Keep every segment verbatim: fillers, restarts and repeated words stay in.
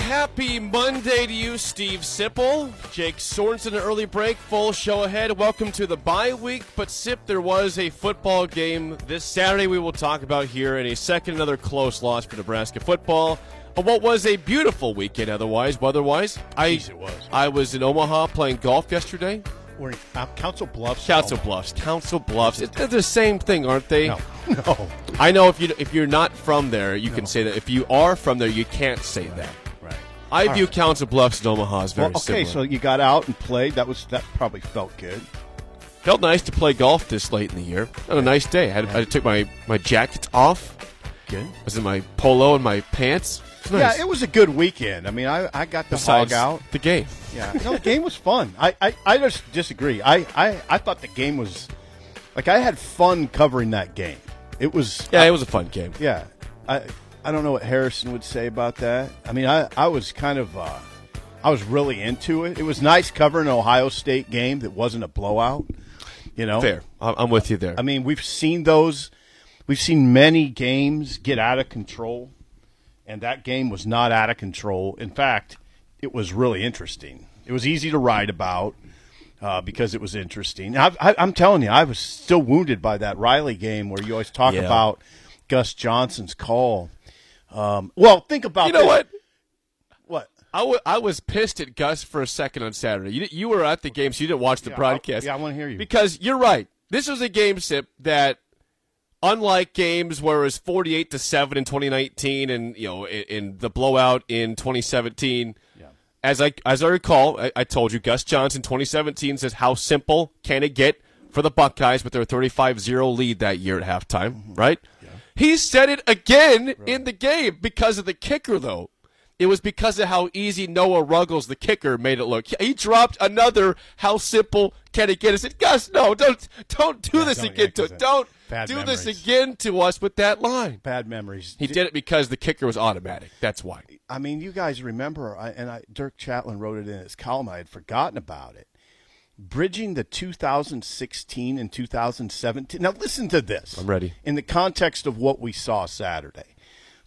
Happy Monday to you, Steve Sipple. Jake Sorensen, an early break, full show ahead. Welcome to the bye week. But, Sip, there was a football game this Saturday we will talk about here in a second. Another close loss for Nebraska football. But what was a beautiful weekend otherwise, weather-wise. I, it was. I was in Omaha playing golf yesterday. We're in uh, Council Bluffs. Council Bluffs. Council Bluffs. It's, they're the same thing, aren't they? No. No. I know if, you, if you're not from there, you no. can say that. If you are from there, you can't say that. I All view right. Council Bluffs and Omaha as very well, okay, similar. Okay, so you got out and played. That was that probably felt good. Felt nice to play golf this late in the year. On a nice day. I, had, yeah. I took my, my jacket off. Good. I was in my polo and my pants. It nice. Yeah, it was a good weekend. I mean, I, I got the hog out. The game. Yeah. No, the game was fun. I, I, I just disagree. I, I, I thought the game was – like I had fun covering that game. It was – Yeah, I, it was a fun game. Yeah. I I don't know what Harrison would say about that. I mean, I, I was kind of uh, I was really into it. It was nice covering an Ohio State game that wasn't a blowout. You know, fair. I'm with you there. I mean, we've seen those. We've seen many games get out of control, and that game was not out of control. In fact, it was really interesting. It was easy to write about uh, because it was interesting. I, I, I'm telling you, I was still wounded by that Riley game where you always talk yeah. about Gus Johnson's call. Um, well, think about you know this. what? What I, w- I was pissed at Gus for a second on Saturday. You you were at the game, so you didn't watch the yeah, broadcast. I, yeah, I want to hear you because you're right. This was a game, Sip, that unlike games where it was forty-eight to seven in twenty nineteen, and you know, in, in the blowout in twenty seventeen. Yeah. As I as I recall, I, I told you Gus Johnson twenty seventeen says how simple can it get for the Buckeyes with their thirty-five zero lead that year at halftime, mm-hmm. right? He said it again right. in the game because of the kicker, though. It was because of how easy Noah Ruggles, the kicker, made it look. He dropped another, how simple can it get? I said, Gus, no, don't don't do yeah, this don't, again. Yeah, to, don't do memories. this again to us with that line. Bad memories. He did, did it because the kicker was automatic. That's why. I mean, you guys remember, I, and I, Dirk Chatelain wrote it in his column. I had forgotten about it. Bridging the two thousand sixteen and two thousand seventeen. Now, listen to this. I'm ready. In the context of what we saw Saturday.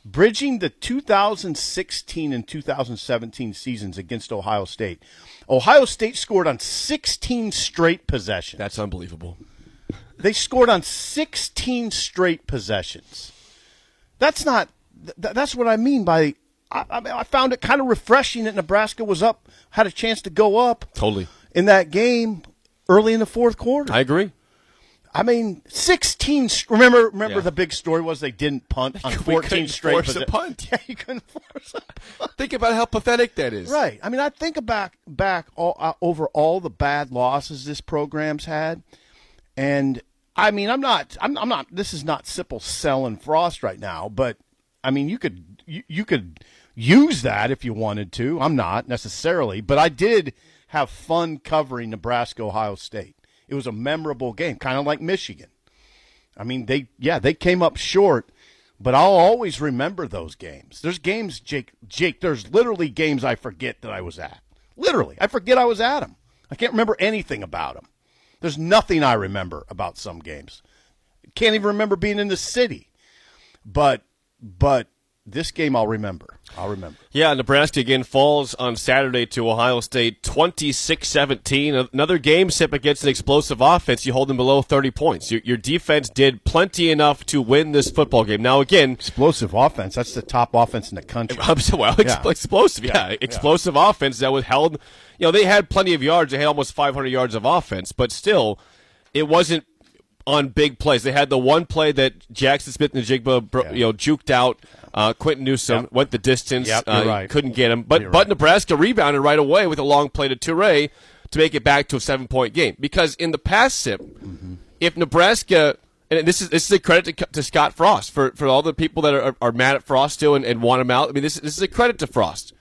Bridging the two thousand sixteen and two thousand seventeen seasons against Ohio State. Ohio State scored on sixteen straight possessions. That's unbelievable. They scored on sixteen straight possessions. That's not th- – that's what I mean by I, – I, I found it kind of refreshing that Nebraska was up, had a chance to go up. Totally. In that game, early in the fourth quarter. I agree. I mean, sixteen. Remember, remember yeah. the big story was they didn't punt on fourteen straight. Force a punt. Yeah, you couldn't force a punt. Think about how pathetic that is. Right. I mean, I think about back all, uh, over all the bad losses this program's had, and I mean, I'm not, I'm, I'm not. This is not Sipple selling Frost right now, but I mean, you could, you, you could use that if you wanted to. I'm not necessarily, but I did. Have fun covering Nebraska, Ohio State. It was a memorable game, kind of like Michigan. I mean, they yeah, they came up short, but I'll always remember those games. There's games, Jake, Jake, there's literally games I forget that I was at. Literally, I forget I was at them. I can't remember anything about them. There's nothing I remember about some games. Can't even remember being in the city. But, but. This game I'll remember. I'll remember. Yeah, Nebraska again falls on Saturday to Ohio State twenty-six seventeen. Another game, Sip, against an explosive offense. You hold them below thirty points. Your, your defense did plenty enough to win this football game. Now, again. Explosive offense. That's the top offense in the country. Well, yeah. explosive, yeah. yeah. Explosive yeah. offense that was held. You know, they had plenty of yards. They had almost five hundred yards of offense, but still, it wasn't on big plays. They had the one play that Jaxon Smith-Njigba bro- yeah. you know, juked out. Uh, Quinton Newsome yep. went the distance. Yep, uh, right. Couldn't get him. But, but right. Nebraska rebounded right away with a long play to Toure to make it back to a seven-point game. Because in the pass sip, mm-hmm. if Nebraska – and this is this is a credit to, to Scott Frost for, for all the people that are, are mad at Frost still and, and want him out. I mean, this, this is a credit to Frost.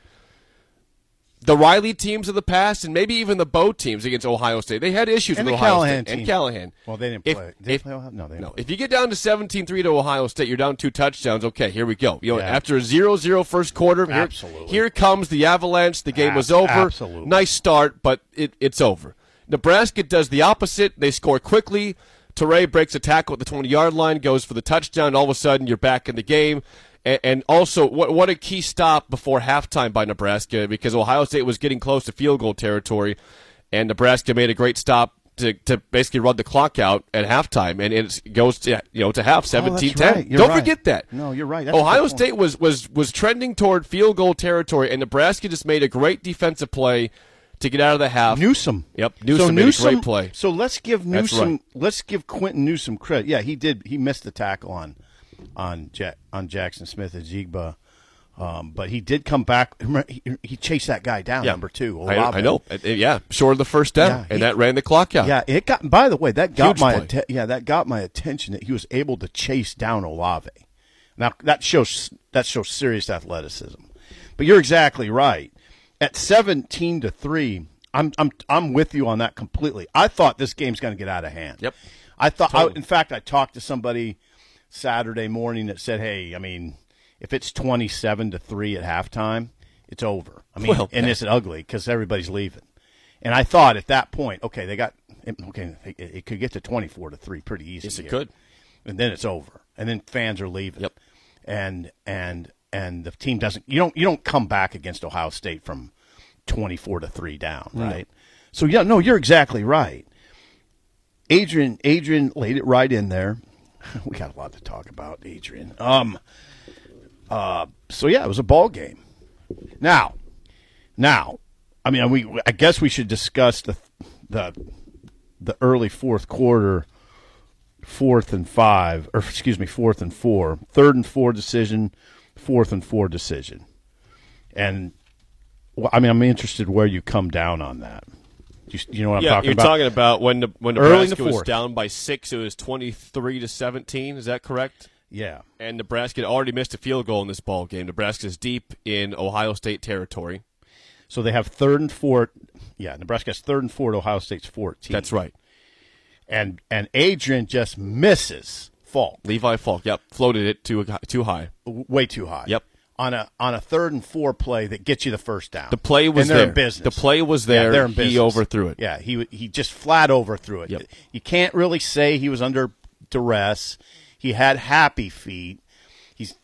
The Riley teams of the past, and maybe even the Bowe teams against Ohio State, they had issues and with Ohio Callahan State team. And Callahan. Well, they didn't play. If, did if, they play Ohio? No, they didn't. No. Play. If you get down to seventeen three to Ohio State, you're down two touchdowns. Okay, here we go. You know, yeah. after a zero zero first quarter, here, here comes the avalanche. The game Ab- was over. Absolutely. Nice start, but it, it's over. Nebraska does the opposite. They score quickly. Toure breaks a tackle at the twenty-yard line, goes for the touchdown. All of a sudden, you're back in the game. And, and also, what what a key stop before halftime by Nebraska, because Ohio State was getting close to field goal territory, and Nebraska made a great stop to, to basically run the clock out at halftime, and it goes to you know to half seventeen ten. Oh, right. Don't right. forget that. No, you're right. That's Ohio State was, was was trending toward field goal territory, and Nebraska just made a great defensive play to get out of the half. Newsome. Yep, Newsome so made Newsome, a great play. So let's give Newsome, right. let's give Quinton Newsome credit. Yeah, he did. He missed the tackle on on ja- on Jaxon Smith-Njigba, um, but he did come back. He, he chased that guy down, yeah. number two. Olave. I, I know. Yeah, short of the first down, yeah, he, and that ran the clock out. Yeah, it got. By the way, that got Huge my atten- yeah that got my attention that he was able to chase down Olave. Now that shows that shows serious athleticism. But you're exactly right. At seventeen to three, I'm I'm I'm with you on that completely. I thought this game's going to get out of hand. Yep. I thought. Totally. I, in fact, I talked to somebody Saturday morning that said, "Hey, I mean, if it's twenty-seven to three at halftime, it's over. I mean, well, and yeah. it's ugly because everybody's leaving." And I thought at that point, okay, they got okay. It, it could get to twenty-four to three pretty easy. Yes, it here. could. And then it's over. And then fans are leaving. Yep. And and. And the team doesn't. You don't. You don't come back against Ohio State from twenty-four to three down, right? right? So yeah, no, you're exactly right. Adrian, Adrian laid it right in there. We got a lot to talk about, Adrian. Um. Uh. So yeah, it was a ball game. Now, now, I mean, we. I guess we should discuss the the the early fourth quarter, fourth and five, or excuse me, fourth and four, third and four decision. Fourth and four decision, and well, I mean, I'm interested where you come down on that. You, you know what I'm yeah, talking you're about? You're talking about when the, when Nebraska was down by six, it was twenty-three to seventeen. Is that correct? Yeah. And Nebraska had already missed a field goal in this ball game. Nebraska's deep in Ohio State territory, so they have third and four. Yeah, Nebraska's third and four. At Ohio State's fourteen. That's right. And and Adrian just misses. Falck. Levi Falck, yep. Floated it too too high. Way too high. Yep. On a on a third and four play that gets you the first down. The play was there. And they're there. in business. The play was there. Yeah, they're in business. He overthrew it. Yeah, he he just flat overthrew it. Yep. You can't really say he was under duress. He had happy feet. He's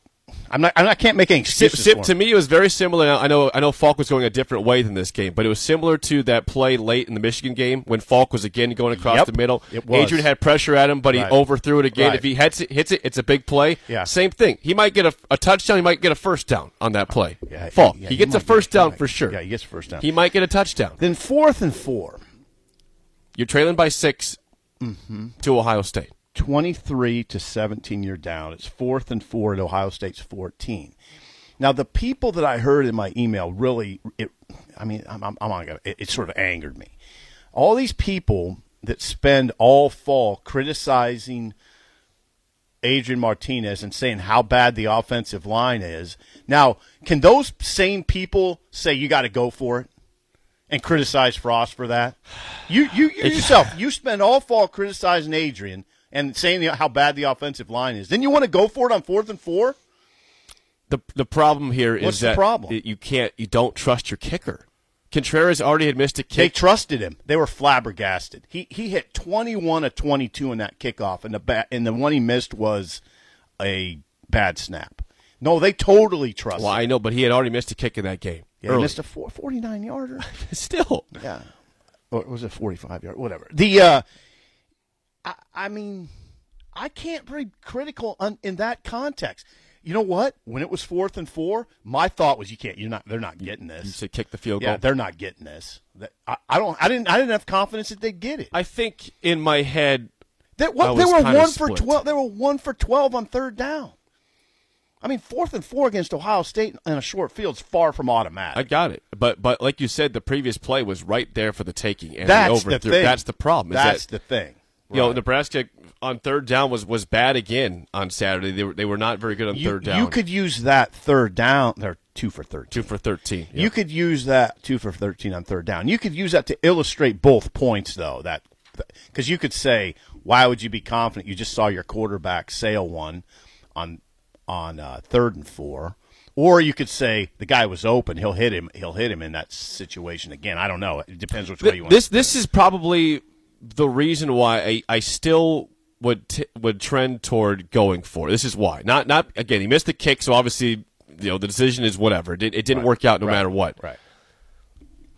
I'm not I'm not, I can't make any excuses. Sip, sip, to me it was very similar. I know I know Falck was going a different way than this game, but it was similar to that play late in the Michigan game when Falck was again going across yep, the middle. It was. Adrian had pressure at him, but he right. overthrew it again. Right. If he hits it, hits it, it's a big play. Yeah. Same thing. He might get a, a touchdown. He might get a first down on that play. Yeah, Falck. Yeah, he gets he a first get, down might, for sure. Yeah, he gets a first down. He might get a touchdown. Then fourth and four. You're trailing by six mm-hmm. to Ohio State. twenty-three to seventeen, you're down. It's fourth and four at Ohio State's fourteen. Now, the people that I heard in my email really, it, I mean, I'm, I'm, I'm on, it, it sort of angered me. All these people that spend all fall criticizing Adrian Martinez and saying how bad the offensive line is. Now, can those same people say you got to go for it? And criticize Frost for that? You, you, you yourself, you spend all fall criticizing Adrian and saying how bad the offensive line is. Then you want to go for it on fourth and four? The the problem here What's is the that problem? you can't you don't trust your kicker. Contreras already had missed a kick. They trusted him. They were flabbergasted. He he hit twenty-one of twenty-two in that kickoff, and the ba- and the one he missed was a bad snap. No, they totally trusted him. Well, I know, but he had already missed a kick in that game. Yeah, he missed a forty-nine-yarder. Still. Yeah. Or was it forty-five-yard? Whatever. The uh, I, I mean, I can't be critical on, in that context. You know what? When it was fourth and four, my thought was, "You can't. You're not. They're not getting this." You said, "Kick the field goal." Yeah, they're not getting this. I, I don't. I didn't. I didn't have confidence that they'd get it. I think in my head, They, what, they were one for twelve. They were one for twelve on third down. I mean, fourth and four against Ohio State in a short field's far from automatic. I got it, but but like you said, the previous play was right there for the taking, and that's the thing. That's the problem. Is that's that, the thing. Right. You know, Nebraska on third down was, was bad again on Saturday. They were, they were not very good on you, third down. You could use that third down. They're two for thirteen. Two for thirteen. Yeah. You could use that two for thirteen on third down. You could use that to illustrate both points, though. That because you could say, why would you be confident? You just saw your quarterback sail one on. on uh, third and four, or you could say the guy was open, he'll hit him he'll hit him in that situation again. I don't know. It depends which way you want this to this is probably the reason why I, I still would t- would trend toward going for it. This is why not not again he missed the kick, so obviously you know the decision is whatever. It, it didn't right. work out no right. matter what. Right.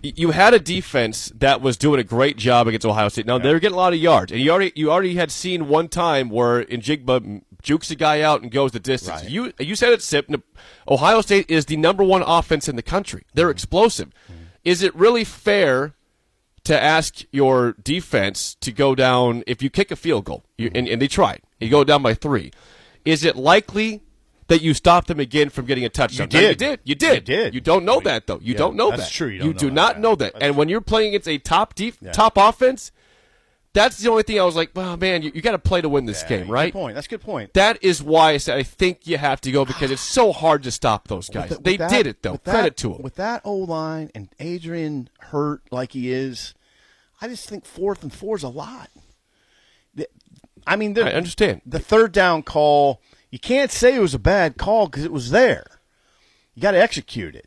You had a defense that was doing a great job against Ohio State. Now, yeah. they were getting a lot of yards. And you already you already had seen one time where Njigba jukes a guy out and goes the distance. Right. You you said it, Sip. Ohio State is the number one offense in the country. They're mm-hmm. explosive. Mm-hmm. Is it really fair to ask your defense to go down if you kick a field goal? You, mm-hmm. and, and they tried. You go down by three. Is it likely that you stopped them again from getting a touchdown? You did. No, you did. You did. You did. You don't know that, though. You yeah, don't know that's that. That's true. You, don't you know do that. not know that. That's and true. When you're playing against a top def- yeah. top offense, that's the only thing I was like, well, man, you, you got to play to win this yeah, game, right? Good point. That's a good point. That is why I said I think you have to go because it's so hard to stop those guys. The, they that, did it, though. That, Credit to them. With that O-line and Adrian hurt like he is, I just think fourth and four is a lot. I mean, I understand. The third down call – you can't say it was a bad call because it was there. You got to execute it.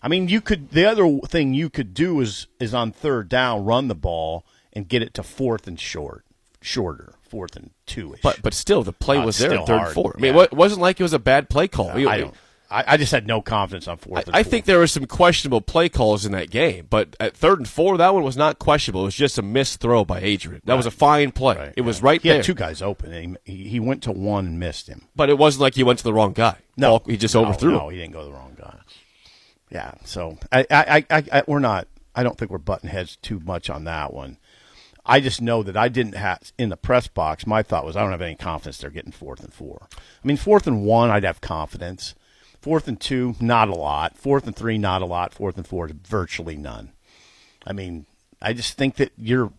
I mean, you could. The other thing you could do is is on third down, run the ball and get it to fourth and short, shorter, fourth and two-ish. But but still, the play uh, was there in third hard. four. I mean, yeah. it wasn't like it was a bad play call. No, I don't. I, I just had no confidence on fourth. I, and fourth. I think there were some questionable play calls in that game, but at third and four, that one was not questionable. It was just a missed throw by Adrian. That right. was a fine play. Right. It yeah. was right he there. He had two guys open, and he, he went to one and missed him. But it wasn't like he went to the wrong guy. No, he just no, overthrew. No, him. He didn't go to the wrong guy. Yeah, so I, I, I, I, we're not. I don't think we're butting heads too much on that one. I just know that I didn't have in the press box. My thought was I don't have any confidence they're getting fourth and four. I mean, fourth and one, I'd have confidence. Fourth and two, not a lot. Fourth and three, not a lot. Fourth and four, virtually none. I mean, I just think that your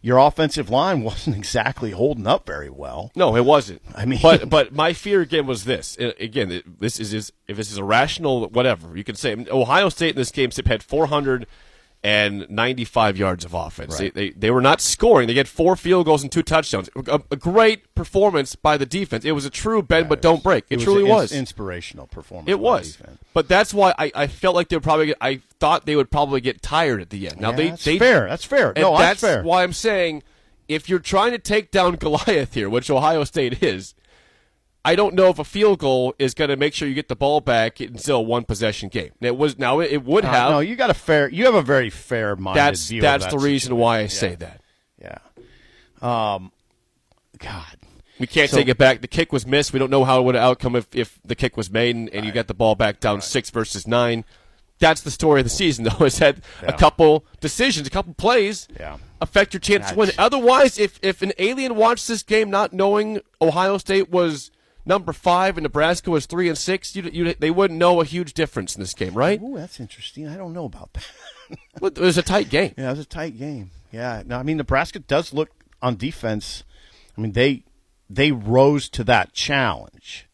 your offensive line wasn't exactly holding up very well. No, it wasn't. I mean, but but my fear again was this. Again, this is, is if this is a rational whatever you can say. I mean, Ohio State in this game had four hundred ninety-five yards of offense. Right. They, they they were not scoring. They had four field goals and two touchdowns. A, a great performance by the defense. It was a true bend yeah, but was, don't break. It, it truly was. It was an inspirational performance. It was. Defense. But that's why I, I felt like they were probably. I thought they would probably get tired at the end. Now yeah, they, that's they fair. That's fair. No, that's, that's fair. Why I'm saying if you're trying to take down Goliath here, which Ohio State is. I don't know if a field goal is going to make sure you get the ball back until a one possession game. It was now it would have. Uh, no, you got a fair. You have a very fair minded that's, view. That's of that the situation. Reason why I yeah. say that. Yeah. Um, God, we can't so, take it back. The kick was missed. We don't know how it would have outcome if, if the kick was made and, and right. you got the ball back down right. six versus nine. That's the story of the season, though. Is that yeah. a couple decisions, a couple plays, yeah. affect your chance that's, to win. Otherwise, if if an alien watched this game not knowing Ohio State was number five, and Nebraska was three and six. You, you, they wouldn't know a huge difference in this game, right? Ooh, that's interesting. I don't know about that. Well, it was a tight game. Yeah, it was a tight game. Yeah. No, I mean Nebraska does look on defense. I mean they they rose to that challenge.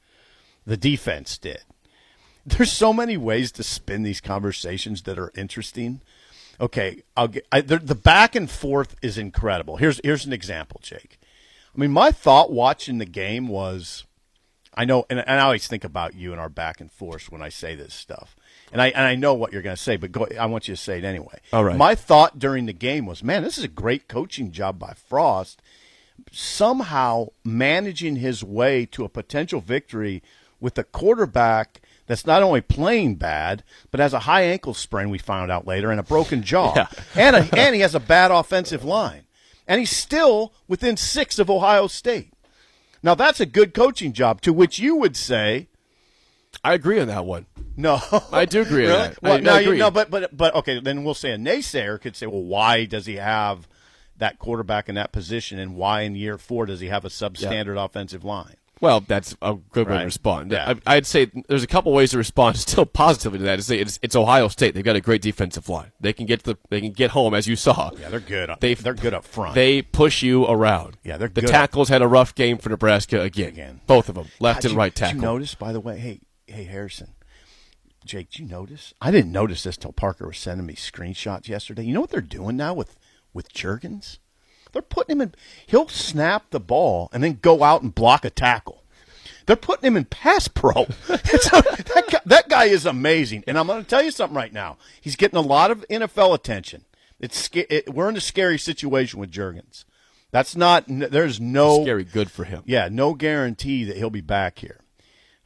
The defense did. There's so many ways to spin these conversations that are interesting. Okay, I'll get I, the, the back and forth is incredible. Here's here's an example, Jake. I mean, my thought watching the game was. I know, and, and I always think about you and our back and forth when I say this stuff. And I and I know what you're going to say, but go, I want you to say it anyway. All right. My thought during the game was, man, this is a great coaching job by Frost. Somehow managing his way to a potential victory with a quarterback that's not only playing bad, but has a high ankle sprain, we found out later, and a broken jaw. Yeah. and, a, and he has a bad offensive line. And he's still within six of Ohio State. Now, that's a good coaching job, to which you would say. I agree on that one. No. I do agree on really? that. Well, I, no, I agree. You, no, but, but, but, okay, then we'll say a naysayer could say, well, why does he have that quarterback in that position, and why in year four does he have a substandard yeah. offensive line? Well, that's a good right. way to respond. Yeah. I, I'd say there's a couple ways to respond still positively to that. It's, it's, it's Ohio State. They've got a great defensive line. They can get the they can get home, as you saw. Yeah, they're good. They they're good up front. They push you around. Yeah, they're the good. The tackles up. had a rough game for Nebraska again. again. Both of them, left God, and you, right tackle. Did you notice, by the way? Hey, hey, Harrison, Jake, did you notice? I didn't notice this till Parker was sending me screenshots yesterday. You know what they're doing now with with Jurgens? They're putting him in – he'll snap the ball and then go out and block a tackle. They're putting him in pass pro. So that, guy, that guy is amazing. And I'm going to tell you something right now. He's getting a lot of N F L attention. It's it, We're in a scary situation with Jurgens. That's not – there's no – scary good for him. Yeah, no guarantee that he'll be back here.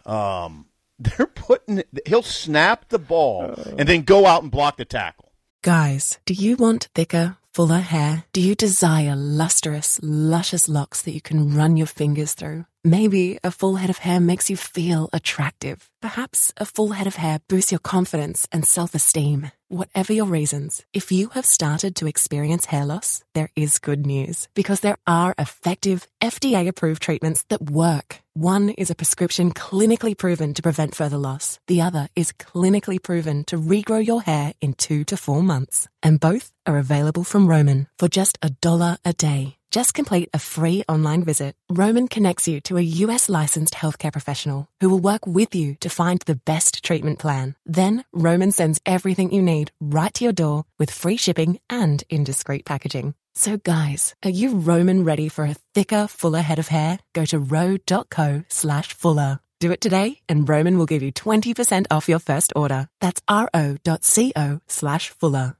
Um, they're putting – he'll snap the ball uh, and then go out and block the tackle. Guys, do you want thicker, fuller hair? Do you desire lustrous, luscious locks that you can run your fingers through? Maybe a full head of hair makes you feel attractive. Perhaps a full head of hair boosts your confidence and self-esteem. Whatever your reasons, if you have started to experience hair loss, there is good news, because there are effective, F D A-approved treatments that work. One is a prescription clinically proven to prevent further loss. The other is clinically proven to regrow your hair in two to four months. And both are available from Roman for just a dollar a day. Just complete a free online visit. Roman connects you to a U S-licensed healthcare professional who will work with you to find the best treatment plan. Then Roman sends everything you need right to your door with free shipping and in discreet packaging. So guys, are you Roman ready for a thicker, fuller head of hair? Go to ro.co slash fuller. Do it today and Roman will give you twenty percent off your first order. That's ro.co slash fuller.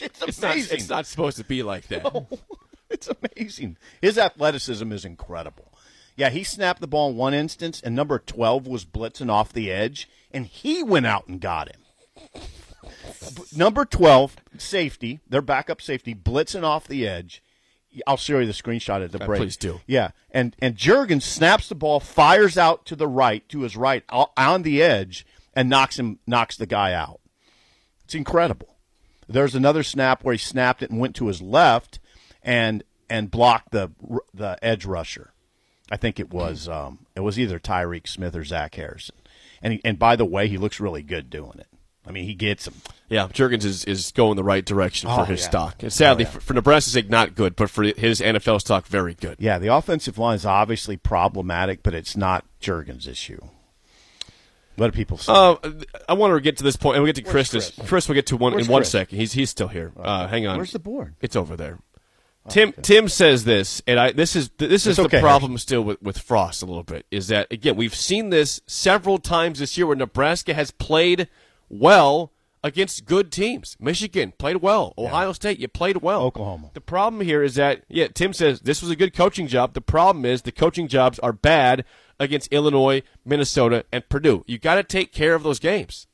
It's amazing. It's not, it's not supposed to be like that. No, it's amazing. His athleticism is incredible. Yeah, he snapped the ball in one instance, and number twelve was blitzing off the edge, and he went out and got him. Number twelve, safety, their backup safety, blitzing off the edge. I'll show you the screenshot at the God, break. Please do. Yeah, and, and Jurgens snaps the ball, fires out to the right, to his right, on the edge, and knocks him, knocks the guy out. It's incredible. There's another snap where he snapped it and went to his left and and blocked the the edge rusher. I think it was um, it was either Tyreek Smith or Zach Harrison. And he, and by the way, he looks really good doing it. I mean, he gets him. Yeah, Jurgens is, is going the right direction for oh, his yeah. stock. And sadly, oh, yeah. for, for Nebraska's sake, not good, but for his N F L stock, very good. Yeah, the offensive line is obviously problematic, but it's not Jurgens' issue. What do people say? Uh, I want to get to this point, and we'll get to Chris. Chris. Chris, we'll get to one Where's in one Chris? second. He's he's still here. Uh, hang on. Where's the board? It's over there. Oh, Tim okay. Tim says this, and I this is this is it's the okay, problem Harry. still with, with Frost a little bit. Is that again we've seen this several times this year where Nebraska has played well against good teams. Michigan played well. Ohio yeah. State, you played well. Oklahoma. The problem here is that yeah. Tim says this was a good coaching job. The problem is the coaching jobs are bad against Illinois, Minnesota, and Purdue. You got to take care of those games.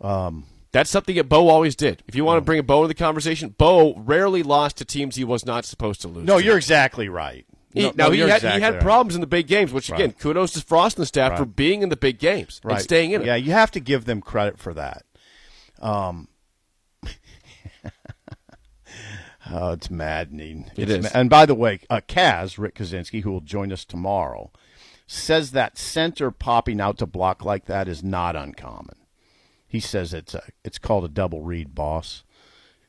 Um, That's something that Bo always did. If you want um, to bring Bo into the conversation, Bo rarely lost to teams he was not supposed to lose. No, to. You're exactly right. He, no, now, no, he, had, exactly he had problems right. in the big games, which, again, right. kudos to Frost and the staff right. for being in the big games right. and staying in it. Yeah, you have to give them credit for that. Um, oh, it's maddening. It it's is. Ma- and by the way, uh, Kaz, Rick Kaczirski, who will join us tomorrow, says that center popping out to block like that is not uncommon. He says it's a, it's called a double read, boss.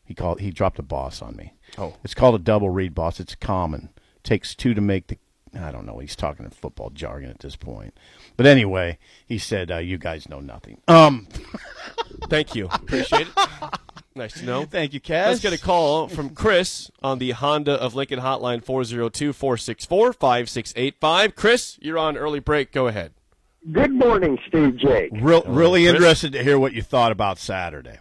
He called he dropped a boss on me. Oh, it's called a double read, boss. It's common. Takes two to make the. I don't know. He's talking in football jargon at this point. But anyway, he said uh, you guys know nothing. Um, thank you. Appreciate it. Nice to know. Thank you, Cass. Let's get a call from Chris on the Honda of Lincoln hotline, four oh two, four six four, five six eight five. Chris, you're on early break. Go ahead. Good morning, Steve J. Real, really Chris. Interested to hear what you thought about Saturday.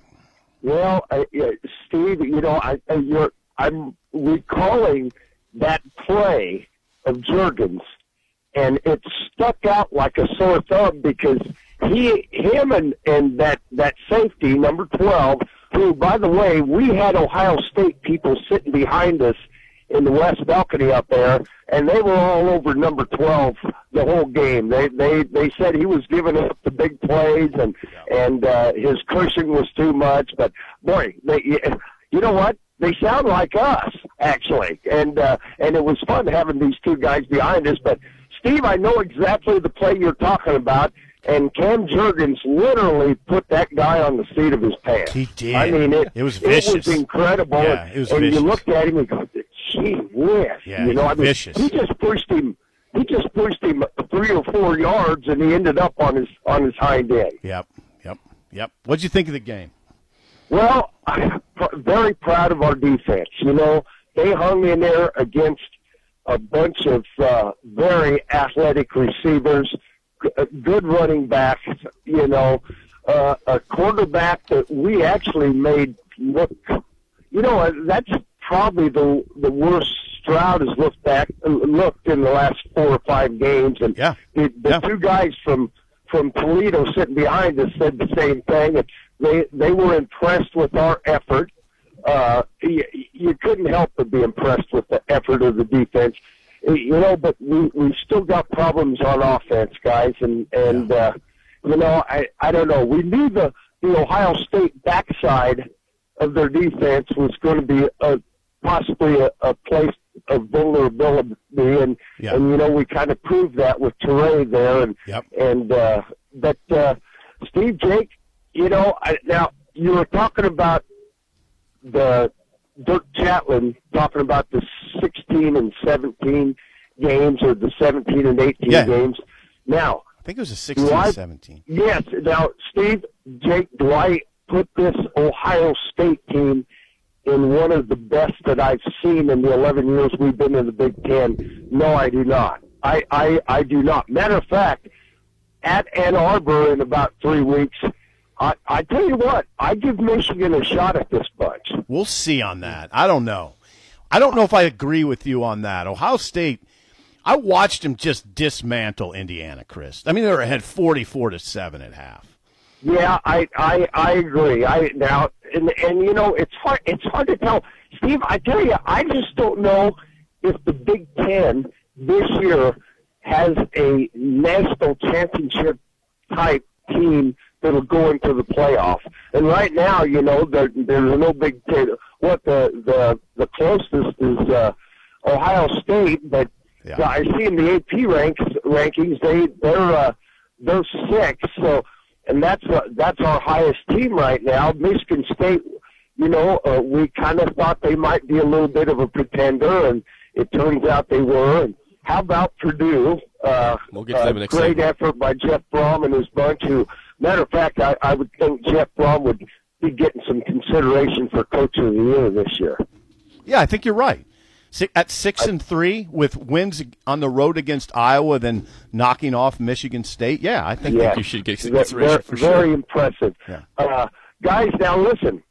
Well, uh, uh, Steve, you know, I, uh, you're, I'm recalling that play of Jurgens, and it stuck out like a sore thumb because he, him and, and that, that safety, number twelve, who, by the way, we had Ohio State people sitting behind us in the west balcony up there, and they were all over number twelve the whole game. They they, they said he was giving up the big plays, and yeah. and uh, his cushing was too much. But boy, they, you know what? They sound like us, actually. And uh, and it was fun having these two guys behind us. But, Steve, I know exactly the play you're talking about. And Cam Jurgens literally put that guy on the seat of his pants. He did. I mean, it, it was vicious. It was incredible. Yeah, it was and vicious. You looked at him and go, gee whiz. Yeah, you know, I mean, vicious. He just pushed him. He just pushed him three or four yards, and he ended up on his on his hind end. Yep, yep, yep. What'd you think of the game? Well, I'm very proud of our defense. You know, they hung in there against a bunch of uh, very athletic receivers, good running backs, you know, uh, a quarterback that we actually made look. You know, that's probably the the worst Stroud has looked back, looked in the last four or five games, and yeah. the, the yeah. two guys from from Toledo sitting behind us said the same thing. And they they were impressed with our effort. Uh, you, you couldn't help but be impressed with the effort of the defense, you know. But we we still got problems on offense, guys, and and uh, you know I I don't know. We knew the the Ohio State backside of their defense was going to be a possibly a, a place of vulnerability, and yep. and you know we kind of proved that with Teray there, and yep. and uh, but uh, Steve, Jake, you know I, now you were talking about the Dirk Chatelain talking about the sixteen and seventeen games or the seventeen and eighteen yeah. games. Now I think it was a sixteen I, seventeen. Yes. Now Steve, Jake, do I put this Ohio State team in one of the best that I've seen in the eleven years we've been in the Big Ten? No, I do not. I, I, I do not. Matter of fact, at Ann Arbor in about three weeks, I, I tell you what, I give Michigan a shot at this bunch. We'll see on that. I don't know. I don't know if I agree with you on that. Ohio State, I watched them just dismantle Indiana, Chris. I mean, they were ahead forty-four to seven at half. Yeah, I, I I agree. I now and and you know it's hard it's hard to tell, Steve. I tell you, I just don't know if the Big Ten this year has a national championship type team that'll go into the playoff. And right now, you know, there there's no Big Ten. What the the the closest is uh, Ohio State, but yeah. I see in the A P ranks rankings they they're uh, they're six. So. And that's uh, that's our highest team right now. Michigan State, you know, uh, we kind of thought they might be a little bit of a pretender, and it turns out they were. And how about Purdue? Uh, we'll get to them uh, next Great segment. Effort by Jeff Brohm and his bunch. Who, matter of fact, I, I would think Jeff Brohm would be getting some consideration for Coach of the Year this year. Yeah, I think you're right. At six and three, with wins on the road against Iowa, then knocking off Michigan State, yeah, I think, yes, think you should get consideration for sure. Very impressive, yeah. uh, guys. Now listen,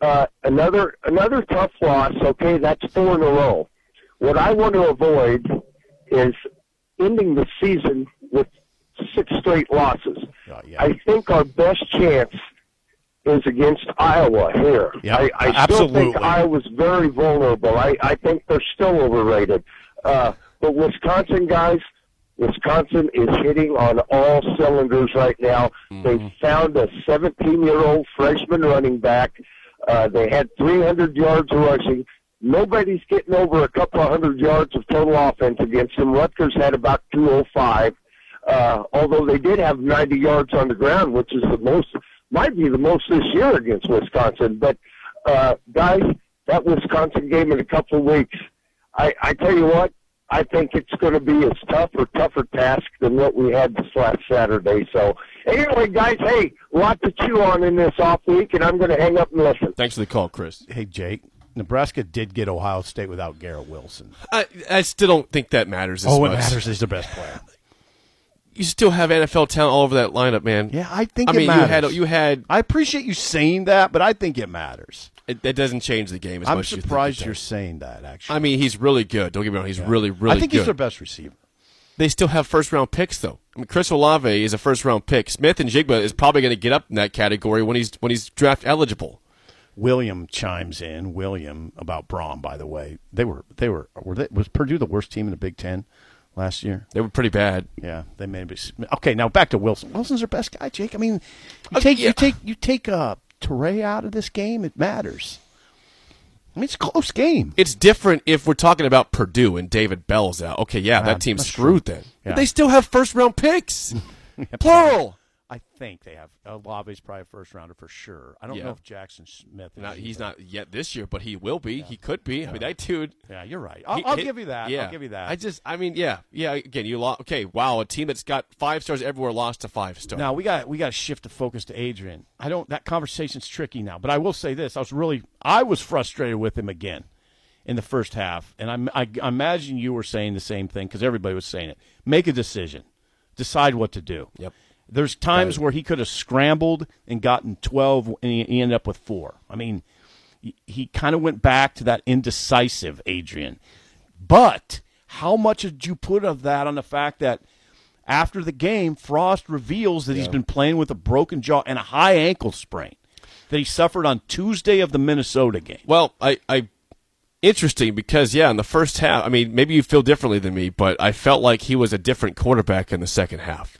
uh, another another tough loss. Okay, that's four in a row. What I want to avoid is ending the season with six straight losses. Oh, yeah. I think our best chance is against Iowa here. Yep, I, I still absolutely. think Iowa's very vulnerable. I, I think they're still overrated. Uh, but Wisconsin, guys, Wisconsin is hitting on all cylinders right now. Mm-hmm. They found a seventeen-year-old freshman running back. Uh, they had three hundred yards rushing. Nobody's getting over a couple of hundred yards of total offense against them. Rutgers had about two oh five, uh, although they did have ninety yards on the ground, which is the most – might be the most this year against Wisconsin. But, uh, guys, that Wisconsin game in a couple of weeks, I, I tell you what, I think it's going to be as tough or tougher task than what we had this last Saturday. So, anyway, guys, hey, a lot to chew on in this off week, and I'm going to hang up and listen. Thanks for the call, Chris. Hey, Jake. Nebraska did get Ohio State without Garrett Wilson. I, I still don't think that matters as much. Oh, it matters. He's the best player. You still have N F L talent all over that lineup, man. Yeah, I think I it mean, matters. I mean, you had, you had. I appreciate you saying that, but I think it matters. It, it doesn't change the game as I'm much as you think. I'm surprised you're saying that, actually. I mean, he's really good. Don't get me wrong. He's yeah. really, really good. I think good. He's their best receiver. They still have first-round picks, though. I mean, Chris Olave is a first-round pick. Smith-Njigba is probably going to get up in that category when he's when he's draft eligible. William chimes in. William about Brohm, by the way. They were they were were they, was Purdue the worst team in the Big Ten last year? They were pretty bad. Yeah, they may be. Okay, now back to Wilson. Wilson's their best guy, Jake. I mean, you take uh, yeah. you take you take uh, Teray out of this game, it matters. I mean, it's a close game. It's different if we're talking about Purdue and David Bell's out. Okay, yeah, that uh, team's screwed true. then. Yeah. But they still have first-round picks. Plural. I think they have. Olave's probably a first-rounder for sure. I don't yeah. know if Jaxon Smith is. Not, he's not yet this year, but he will be. Yeah. He could be. Yeah. I mean, that dude. Yeah, you're right. I'll, he, I'll he, give you that. Yeah. I'll give you that. I just, I mean, yeah. Yeah, again, you lost. Okay, wow, a team that's got five stars everywhere lost to five stars. Now, we got we got to shift the focus to Adrian. I don't, that conversation's tricky now, but I will say this. I was really, I was frustrated with him again in the first half, and I, I, I imagine you were saying the same thing because everybody was saying it. Make a decision. Decide what to do. Yep. There's times right. where he could have scrambled and gotten twelve, and he ended up with four. I mean, he kind of went back to that indecisive Adrian. But how much did you put of that on the fact that after the game, Frost reveals that yeah. he's been playing with a broken jaw and a high ankle sprain that he suffered on Tuesday of the Minnesota game? Well, I, I interesting because, yeah, in the first half, I mean, maybe you feel differently than me, but I felt like he was a different quarterback in the second half.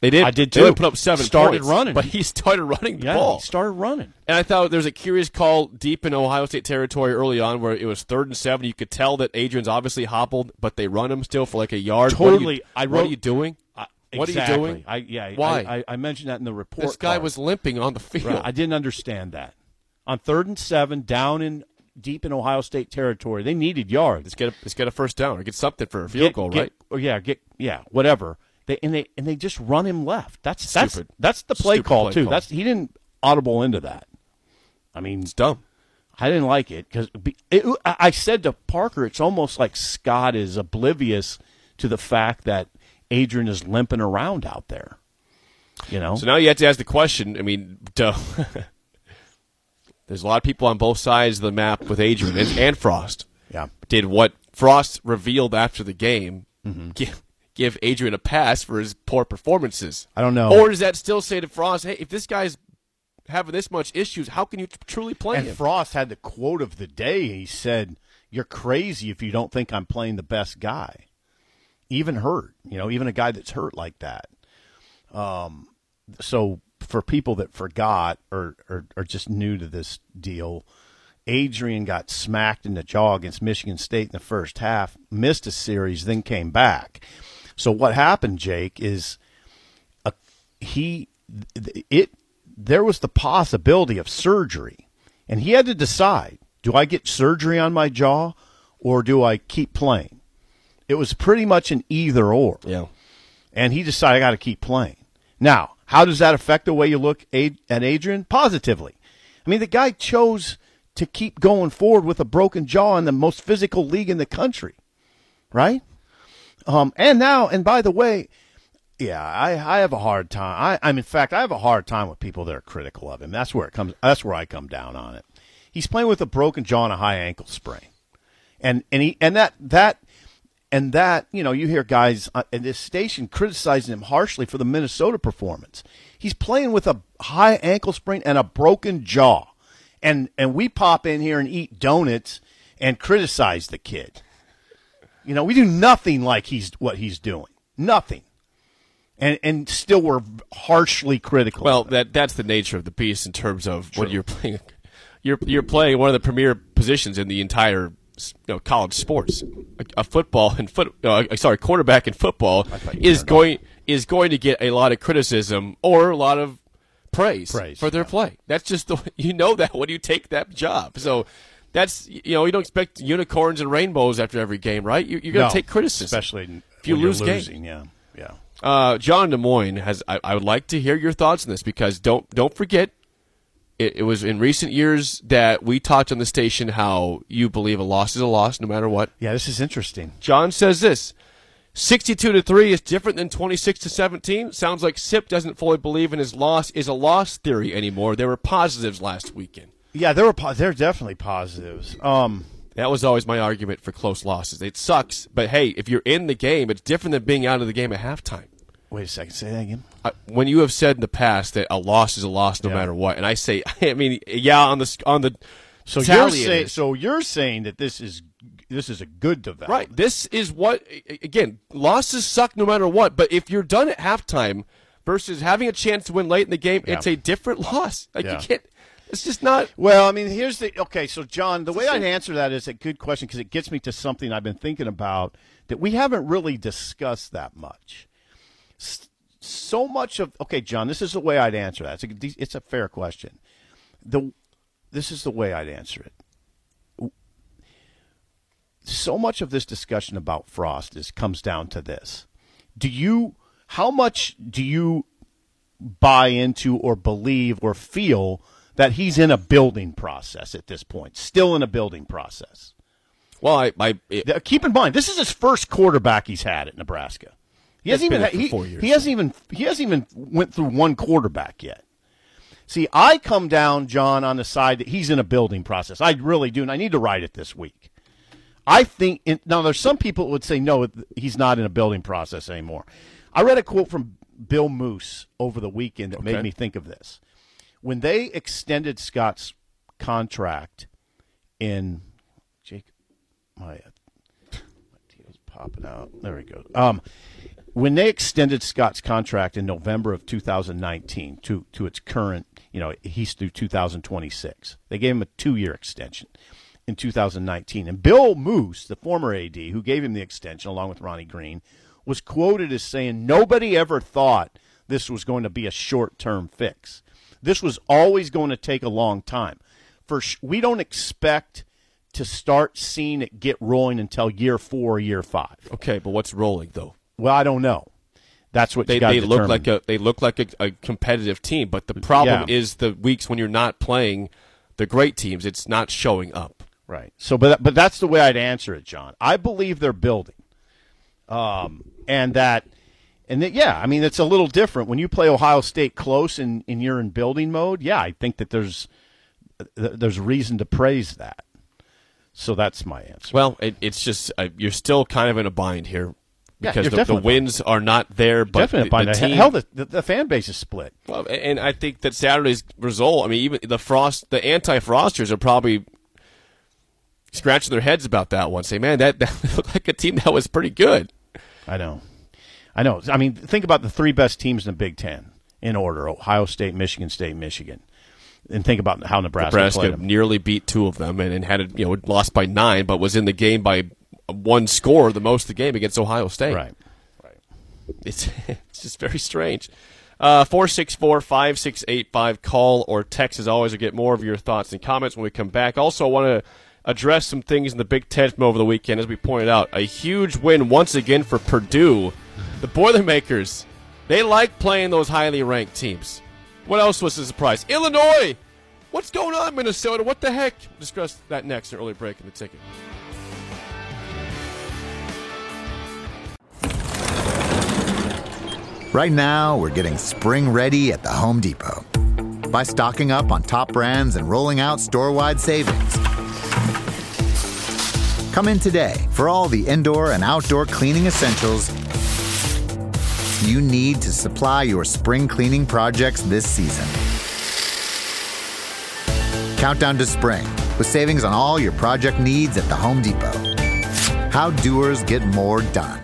They did. I did too. They only put up seven started points. Started running. But he started running the yeah, ball. He started running. And I thought there was a curious call deep in Ohio State territory early on where it was third and seven. You could tell that Adrian's obviously hobbled, but they run him still for like a yard. Totally. What are you, I wrote, what are you doing? I, what exactly. are you doing? I, yeah, Why? I, I, I mentioned that in the report. This guy card. was limping on the field. Right. I didn't understand that. On third and seven, down in deep in Ohio State territory, they needed yards. Let's get a, let's get a first down or get something for a field get, goal, get, right? Or yeah, get, yeah, whatever. They, and they and they just run him left. That's Stupid. that's that's the play Stupid call play too. Call. That's he didn't audible into that. I mean, it's dumb. I didn't like it because I said to Parker, it's almost like Scott is oblivious to the fact that Adrian is limping around out there. You know. So now you have to ask the question. I mean, duh. There's a lot of people on both sides of the map with Adrian and, and Frost. Yeah. Did what Frost revealed after the game? Mm-hmm. Give, give Adrian a pass for his poor performances? I don't know. Or does that still say to Frost, hey, if this guy's having this much issues, how can you t- truly play and him? And Frost had the quote of the day. He said, you're crazy if you don't think I'm playing the best guy. Even hurt. You know, even a guy that's hurt like that. Um, so for people that forgot or, or, or just new to this deal, Adrian got smacked in the jaw against Michigan State in the first half, missed a series, then came back. So what happened, Jake, is a, he it there was the possibility of surgery, and he had to decide: do I get surgery on my jaw, or do I keep playing? It was pretty much an either or. Yeah. And he decided I got to keep playing. Now, how does that affect the way you look at Adrian? Positively. I mean, the guy chose to keep going forward with a broken jaw in the most physical league in the country, right? Um, and now, and by the way, yeah, I, I have a hard time. I, I'm in fact, I have a hard time with people that are critical of him. That's where it comes. That's where I come down on it. He's playing with a broken jaw and a high ankle sprain, and and he and that that and that you know, you hear guys at this station criticizing him harshly for the Minnesota performance. He's playing with a high ankle sprain and a broken jaw, and and we pop in here and eat donuts and criticize the kid. You know, we do nothing like he's what he's doing. Nothing. And and still we're harshly critical. Well, that that's the nature of the beast in terms of True. when you're playing you're you're playing one of the premier positions in the entire you know, college sports. A, a football and foot uh, sorry, quarterback in football is going off. is going to get a lot of criticism or a lot of praise, praise for their yeah. play. That's just the you know that when you take that job. So That's you know you don't expect unicorns and rainbows after every game, right? You, you're going to no, take criticism, especially if you lose games. Yeah, yeah. Uh, John Des Moines has. I, I would like to hear your thoughts on this because don't don't forget, it, it was in recent years that we talked on the station how you believe a loss is a loss no matter what. Yeah, this is interesting. John says this: sixty-two to three is different than twenty-six to seventeen. Sounds like Sip doesn't fully believe in his loss is a loss theory anymore. There were positives last weekend. Yeah, there were po- there were definitely positives. Um, that was always my argument for close losses. It sucks, but hey, if you're in the game, it's different than being out of the game at halftime. Wait a second, say that again. I, when you have said in the past that a loss is a loss no yeah. matter what, and I say, I mean, yeah, on the on the so you're saying so you're saying that this is this is a good development, right? This is what again losses suck no matter what, but if you're done at halftime versus having a chance to win late in the game, yeah. it's a different loss. Like yeah. you can't. It's just not. Well, I mean, here's the. Okay, so, John, the way I'd answer that is a good question because it gets me to something I've been thinking about that we haven't really discussed that much. So much of. Okay, John, this is the way I'd answer that. It's a, it's a fair question. The This is the way I'd answer it. So much of this discussion about Frost is comes down to this. Do you. How much do you buy into or believe or feel that he's in a building process at this point, still in a building process? Well, I, I it, keep in mind, this is his first quarterback he's had at Nebraska. He hasn't even he, four years, he so. hasn't even he hasn't even went through one quarterback yet. See, I come down, John, on the side that he's in a building process. I really do, and I need to write it this week. I think in, now there's some people who would say no, he's not in a building process anymore. I read a quote from Bill Moose over the weekend that okay. made me think of this. When they extended Scott's contract in Jake, my, my deal's popping out. There we go. Um, when they extended Scott's contract in November of two thousand nineteen to to its current, you know, he's through two thousand twenty-six. They gave him a two-year extension in two thousand nineteen, and Bill Moose, the former A D who gave him the extension along with Ronnie Green, was quoted as saying, nobody ever thought this was going to be a short-term fix. This was always going to take a long time. For sh- We don't expect to start seeing it get rolling until year four or year five. Okay, but what's rolling, though? Well, I don't know. That's what they, you got to determine. Look like a, they look like a, a competitive team, but the problem yeah. is the weeks when you're not playing the great teams, it's not showing up. Right. So, but but that's the way I'd answer it, John. I believe they're building. Um, and that, and that, yeah, I mean, it's a little different when you play Ohio State close and, and you're in building mode. Yeah. I think that there's, there's reason to praise that. So that's my answer. Well, it, it's just, uh, you're still kind of in a bind here because yeah, the, the wins bind. are not there, but the, the team, hell, the, the, the fan base is split. Well, and I think that Saturday's result, I mean, even the Frost, the anti-Frosters are probably scratching their heads about that one. Say, man, that, that looked like a team that was pretty good. I know. I know. I mean, think about the three best teams in the Big Ten in order, Ohio State, Michigan State, Michigan. And think about how Nebraska, Nebraska played them. Nearly beat two of them and, and had it, you know, lost by nine, but was in the game by one score, the most of the game against Ohio State. Right. Right. It's, it's just very strange. Uh, four six four, five six eight five, call or text as always to get more of your thoughts and comments when we come back. Also, I want to address some things in the Big Ten over the weekend. As we pointed out, a huge win once again for Purdue. The Boilermakers, they like playing those highly ranked teams. What else was the surprise? Illinois! What's going on, Minnesota? What the heck? We'll discuss that next, an early break in the ticket. Right now, we're getting spring ready at the Home Depot by stocking up on top brands and rolling out store-wide savings. Come in today for all the indoor and outdoor cleaning essentials you need to supply your spring cleaning projects this season. Countdown to spring with savings on all your project needs at the Home Depot. How doers get more done.